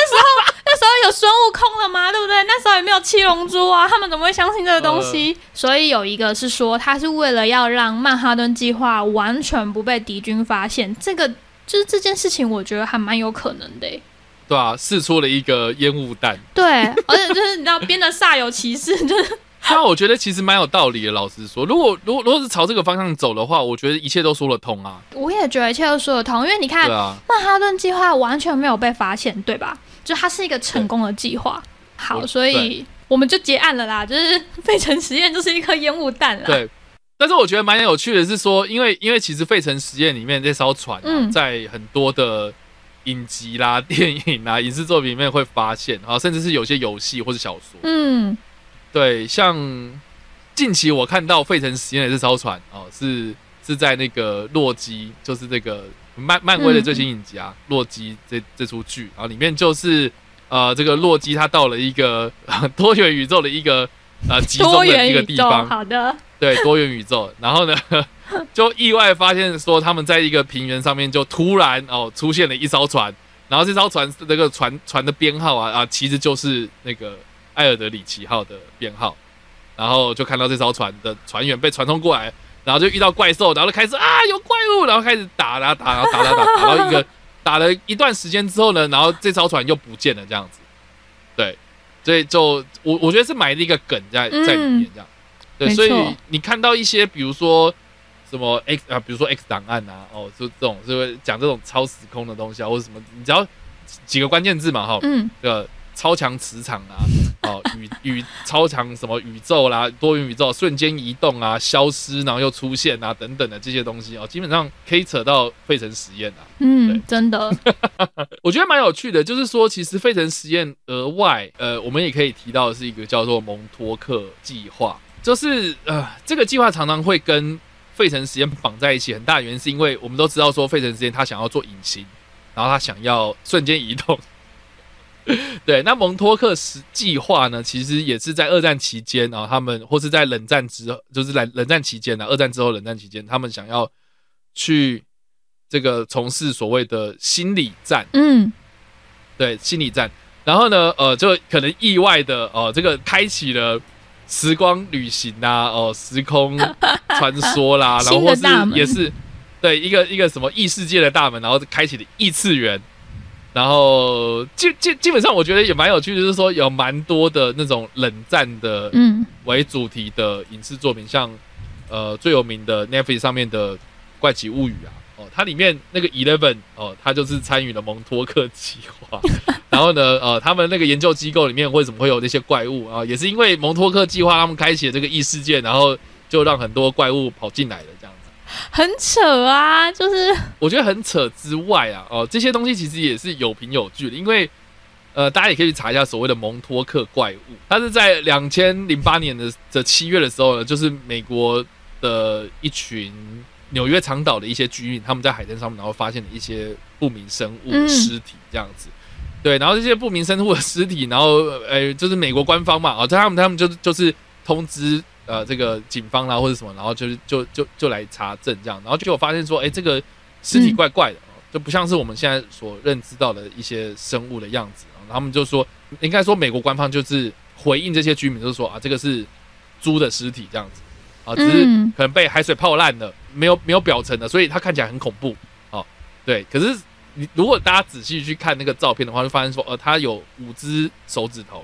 时候。那时候有孙悟空了吗？对不对？那时候也没有七龙珠啊，他们怎么会相信这个东西？呃、所以有一个是说，他是为了要让曼哈顿计划完全不被敌军发现，这个就是这件事情，我觉得还蛮有可能的、欸。对啊，试出了一个烟雾弹。对，而且就是你知道编的煞有其事，就是。那我觉得其实蛮有道理的，老实说，如果如果如果是朝这个方向走的话，我觉得一切都说得通啊。我也觉得一切都说得通，因为你看、啊、曼哈顿计划完全没有被发现，对吧？就它是一个成功的计划。好，所以我们就结案了啦，就是费城实验就是一颗烟雾弹啦。对，但是我觉得蛮有趣的是说，因为因为其实费城实验里面这艘船、啊嗯、在很多的影集啦、电影啦、影视作品里面会发现，啊，甚至是有些游戏或是小说，嗯。对，像近期我看到费城实验的这艘船哦，是是在那个洛基，就是那个漫漫威的最新影集啊，嗯、洛基这这出剧啊，里面就是呃，这个洛基他到了一个、呃、多元宇宙的一个呃集中的一个地方，好的，对，多元宇宙。然后呢，就意外发现说他们在一个平原上面就突然哦出现了一艘船，然后这艘船那个船船的编号啊啊，其实就是那个。艾尔德里奇号的编号，然后就看到这艘船的船员被传送过来，然后就遇到怪兽，然后就开始啊有怪物，然后开始打打打，然后打打打，打到一个打了一段时间之后呢，然后这艘船又不见了这样子。对，所以就我我觉得是埋了一个梗在在里面这样。对，所以你看到一些比如说什么 X 啊，比如说 X 档案啊，哦，就这种就会讲这种超时空的东西啊，或者什么，你只要几个关键字嘛，哈，嗯，对吧？超强磁场啊，哦，宇宇超强什么宇宙啦，多元宇宙瞬间移动啊，消失然后又出现啊，等等的这些东西哦，基本上可以扯到费城实验啊。嗯，真的，我觉得蛮有趣的，就是说其实费城实验额外，呃，我们也可以提到的是一个叫做蒙托克计划，就是呃，这个计划常常会跟费城实验绑在一起，很大的原因是因为我们都知道说费城实验他想要做隐形，然后他想要瞬间移动。对，那蒙托克计划呢，其实也是在二战期间啊，他们或是在冷战之后，就是冷冷战期间啊，二战之后冷战期间，他们想要去这个从事所谓的心理战，嗯，对，心理战。然后呢，呃，就可能意外的哦、呃，这个开启了时光旅行啊，哦、呃，时空穿梭啦，然后或是也是对一个一个什么异世界的大门，然后开启了异次元。然后基基基本上，我觉得也蛮有趣的，就是说有蛮多的那种冷战的嗯为主题的影视作品，像呃最有名的 Netflix 上面的《怪奇物语》啊，哦，它里面那个 Eleven 哦，它就是参与了蒙托克计划。然后呢，呃，他们那个研究机构里面为什么会有那些怪物啊？也是因为蒙托克计划，他们开启了这个异世界，然后就让很多怪物跑进来了，这样。很扯啊，就是我觉得很扯之外啊，哦，这些东西其实也是有凭有据的，因为呃，大家也可以去查一下所谓的蒙托克怪物，它是在二零零八年的的七月的时候呢，就是美国的一群纽约长岛的一些居民，他们在海滩上面然后发现了一些不明生物尸体这样子，嗯、对，然后这些不明生物的尸体，然后呃，就是美国官方嘛，哦，他们他们就就是通知。呃，这个警方啦、啊、或者什么，然后就是就就就来查证这样，然后就有发现说，哎、欸，这个尸体怪怪的、嗯哦，就不像是我们现在所认知到的一些生物的样子。然后他们就说，应该说美国官方就是回应这些居民，就是说啊，这个是猪的尸体这样子，啊，只是可能被海水泡烂了，没有没有表层的，所以它看起来很恐怖。哦，对，可是你如果大家仔细去看那个照片的话，就发现说，呃，它有五只手指头，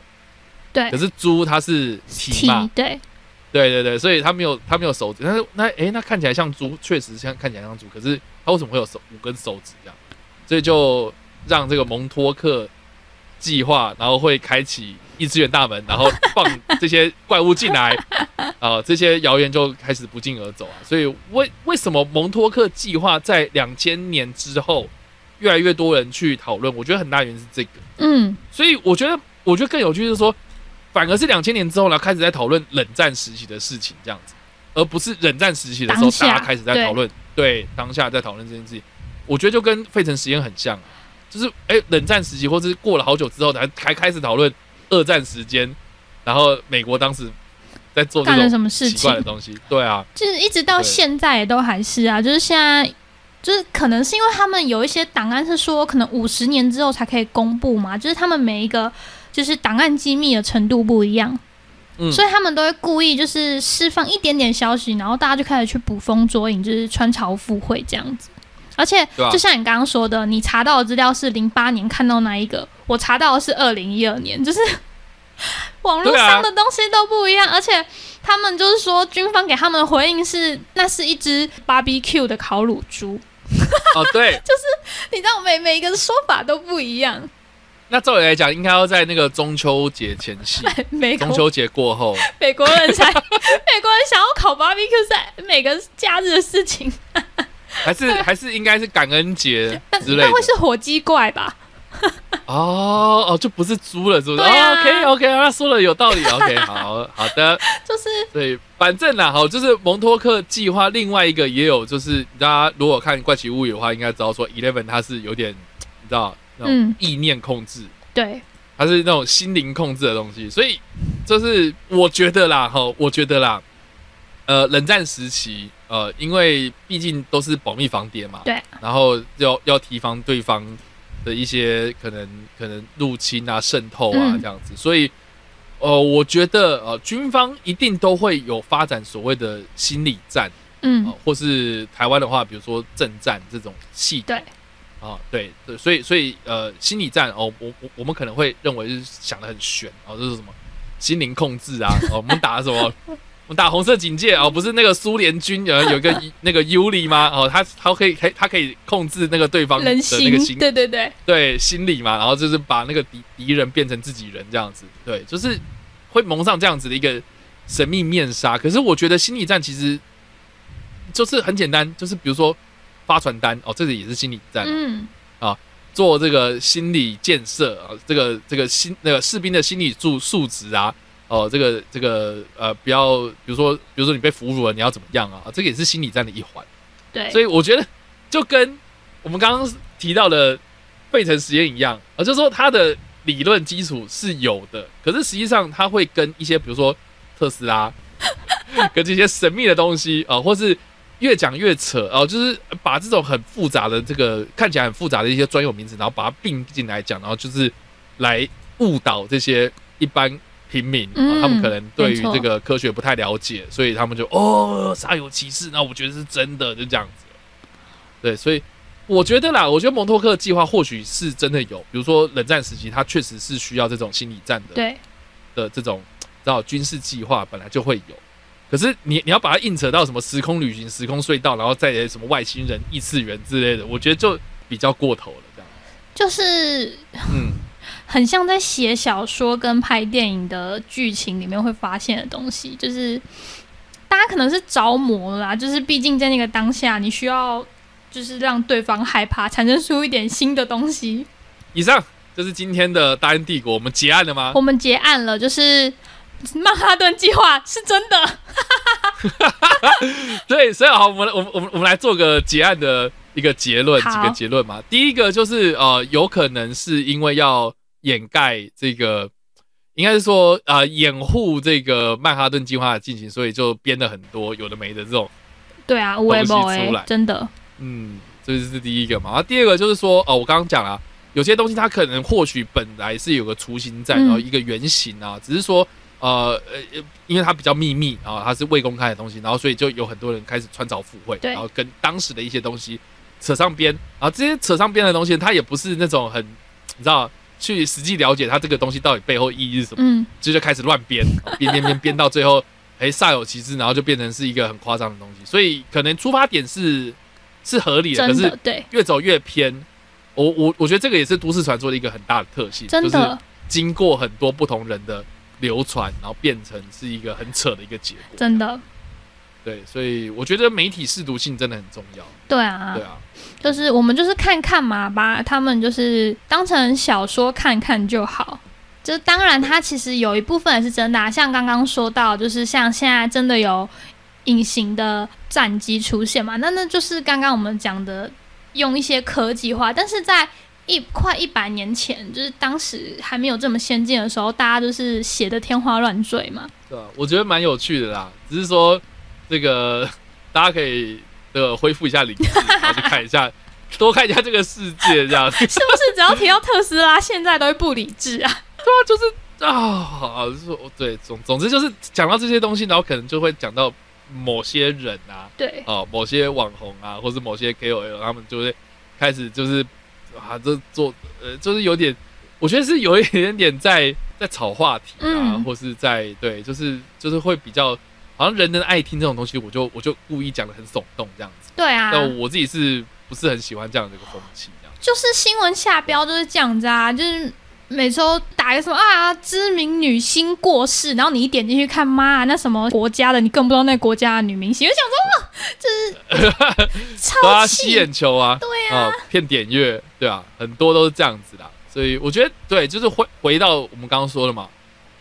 对，可是猪它是蹄嘛，对。对对对，所以他没有他没有手指，但是那哎、欸，那看起来像猪，确实像看起来像猪，可是他为什么会有手五根手指这样？所以就让这个蒙托克计划，然后会开启异次元大门，然后放这些怪物进来，啊、呃，这些谣言就开始不胫而走啊。所以为为什么蒙托克计划在两千年之后越来越多人去讨论？我觉得很大原因是这个。嗯，所以我觉得，我觉得更有趣就是说，反而是两千年之后呢，开始在讨论冷战时期的事情这样子，而不是冷战时期的时候大家开始在讨论，对，当下在讨论这件事情。我觉得就跟费城实验很像、啊，就是哎、欸，冷战时期或是过了好久之后才才开始讨论二战时间，然后美国当时在做这种奇怪的东西，对啊，就是一直到现在都还是啊，就是现在。就是可能是因为他们有一些档案是说可能五十年之后才可以公布嘛，就是他们每一个就是档案机密的程度不一样、嗯、所以他们都会故意就是释放一点点消息，然后大家就开始去捕风捉影，就是穿潮附会这样子。而且就像你刚刚说的，你查到的资料是零八年看到那一个，我查到的是二零一二年，就是网络上的东西都不一样、啊、而且他们就是说军方给他们的回应是那是一只 B B Q 的烤乳猪哦，对，就是你知道每每一个说法都不一样。那照理来讲应该要在那个中秋节前夕，中秋节过后美国人才美国人想要烤 B B Q 在每个假日的事情还是还是应该是感恩节之类的，那会是火鸡怪吧哦哦，就不是猪了，是不是？啊、哦 ，OK OK， 他说的有道理。OK， 好好的，就是对，反正啦，好，就是蒙托克计划。另外一个也有，就是大家如果看《怪奇物语》的话，应该知道说 Eleven 它是有点你知道那种意念控制，嗯、对，它是那种心灵控制的东西。所以就是我觉得啦，哈，我觉得啦，呃，冷战时期，呃，因为毕竟都是保密防谍嘛，对，然后要要提防对方的一些可能可能入侵啊、渗透啊这样子，嗯、所以，呃，我觉得呃，军方一定都会有发展所谓的心理战，嗯，呃、或是台湾的话，比如说政战这种系统，对，啊、呃，对对，所以所以呃，心理战哦、呃，我我我们可能会认为是想得很玄哦、呃，这是什么心灵控制啊，哦、呃，我们打什么？我们打红色警戒哦，不是那个苏联军有有一个那个尤里吗？哦，他他可以他可以控制那个对方的那个心，对对对对心理嘛，然后就是把那个敌敌人变成自己人这样子，对，就是会蒙上这样子的一个神秘面纱。可是我觉得心理战其实就是很简单，就是比如说发传单哦，这个也是心理战，嗯啊，做这个心理建设啊，这个这个心那个士兵的心理素素质啊。哦，这个这个呃，不要，比如说，比如说你被俘虏了，你要怎么样啊？这个也是心理战的一环。对，所以我觉得就跟我们刚刚提到的费城实验一样，啊，就是说它的理论基础是有的，可是实际上它会跟一些比如说特斯拉，跟这些神秘的东西啊、呃，或是越讲越扯哦、呃，就是把这种很复杂的这个看起来很复杂的一些专有名词，然后把它并进来讲，然后就是来误导这些一般平民、嗯啊、他们可能对于这个科学不太了解，所以他们就哦煞有其事，那我觉得是真的，就这样子。对，所以我觉得啦，我觉得蒙托克计划或许是真的有，比如说冷战时期，它确实是需要这种心理战的，对的这种知道军事计划本来就会有，可是你你要把它硬扯到什么时空旅行、时空隧道，然后再什么外星人、异次元之类的，我觉得就比较过头了，这样。就是嗯。很像在写小说跟拍电影的剧情里面会发现的东西，就是大家可能是着魔啦，就是毕竟在那个当下，你需要就是让对方害怕，产生出一点新的东西。以上就是今天的大英帝国，我们结案了吗？我们结案了，就是曼哈顿计划是真的。对，所以好，我们我们我们我们来做个结案的一个结论，几个结论嘛。第一个就是呃，有可能是因为要掩盖这个，应该是说呃掩护这个曼哈顿计划的进行，所以就编了很多有的没的这种对啊东西出来，真的，嗯，这是第一个嘛。然后第二个就是说，哦，我刚刚讲了，有些东西它可能或许本来是有个雏形在，然后一个原型啊，嗯、只是说呃呃，因为它比较秘密啊，它是未公开的东西，然后所以就有很多人开始穿凿附会，然后跟当时的一些东西扯上边，然后这些扯上边的东西，它也不是那种很你知道。去实际了解他这个东西到底背后意义是什么，嗯，就就开始乱编，编编编编到最后，哎，煞有其事，然后就变成是一个很夸张的东西。所以可能出发点是是合理的，可是越走越偏。我我我觉得这个也是都市传说的一个很大的特性，真的就是经过很多不同人的流传，然后变成是一个很扯的一个结果，真的。对，所以我觉得媒体识读性真的很重要。对啊，对啊，就是我们就是看看嘛，把他们就是当成小说看看就好。就是当然，它其实有一部分也是真的、啊，像刚刚说到，就是像现在真的有隐形的战机出现嘛，那那就是刚刚我们讲的用一些科技化，但是在一快一百年前，就是当时还没有这么先进的时候，大家就是写的天花乱坠嘛。对啊，我觉得蛮有趣的啦，只是说。这个大家可以呃恢复一下理智，然后去看一下，多看一下这个世界，这样是不是？只要提到特斯拉，现在都会不理智啊？对啊，就是啊、哦，对，总总之就是讲到这些东西，然后可能就会讲到某些人啊，对，哦，某些网红啊，或是某些 K O L， 他们就会开始就是啊，这做呃，就是有点，我觉得是有一点点在在炒话题啊，嗯、或是在对，就是就是会比较。好像人人爱听这种东西，我就我就故意讲得很耸动这样子。对啊，但我自己是不是很喜欢这样的一个风气？就是新闻下标就是这样子啊，就是每周打一个什么啊，知名女星过世，然后你一点进去看，妈、啊，那什么国家的，你更不知道那国家的女明星，就想说，哇，就是超吸眼球啊，对啊，骗、呃、点阅，对啊，很多都是这样子的，所以我觉得对，就是回回到我们刚刚说的嘛。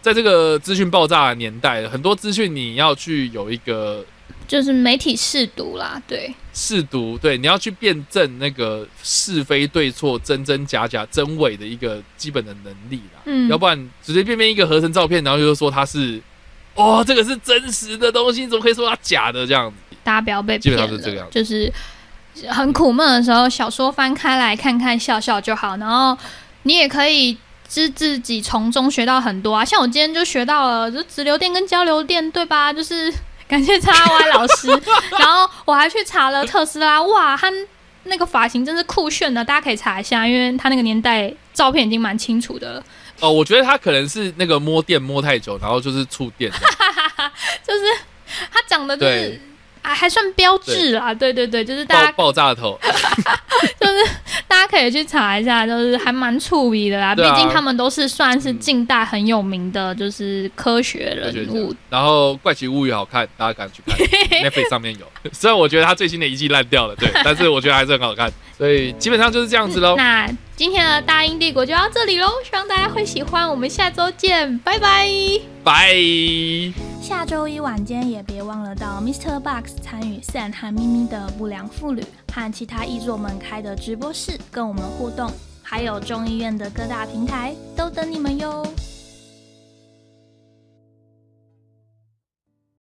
在这个资讯爆炸的年代，很多资讯你要去有一个，就是媒体识读啦，对，识读，对，你要去辩证那个是非对错、真真假假、真伪的一个基本的能力啦，嗯，要不然直接变变一个合成照片，然后就说它是，哦，这个是真实的东西，你怎么可以说它假的这样子？大家不要被骗了，基本上是这个样子，就是很苦闷的时候，小说翻开来看看，笑笑就好，然后你也可以。是自己从中学到很多啊，像我今天就学到了，就直流电跟交流电，对吧？就是感谢叉 Y 老师，然后我还去查了特斯拉，哇，他那个发型真是酷炫的，大家可以查一下，因为他那个年代照片已经蛮清楚的了。哦，我觉得他可能是那个摸电摸太久，然后就是触电，就是他长得就是。啊、还算标志啦， 对, 对对对，就是大家 爆, 爆炸头，就是大家可以去查一下，就是还蛮触鼻的啦。毕、啊、竟他们都是算是近代很有名的，就是科学人物。嗯、然后《怪奇物语》好看，大家赶去看 ，Netflix 上面有。虽然我觉得他最新的一季烂掉了，对，但是我觉得还是很好看。所以基本上就是这样子喽、嗯。那今天的大英帝国就到这里喽，希望大家会喜欢，我们下周见，拜拜，拜。下周一晚间也别忘了到 Mister Box 参与 San 和咪咪的不良妇女和其他艺作们开的直播室，跟我们互动，还有众议院的各大平台都等你们哟。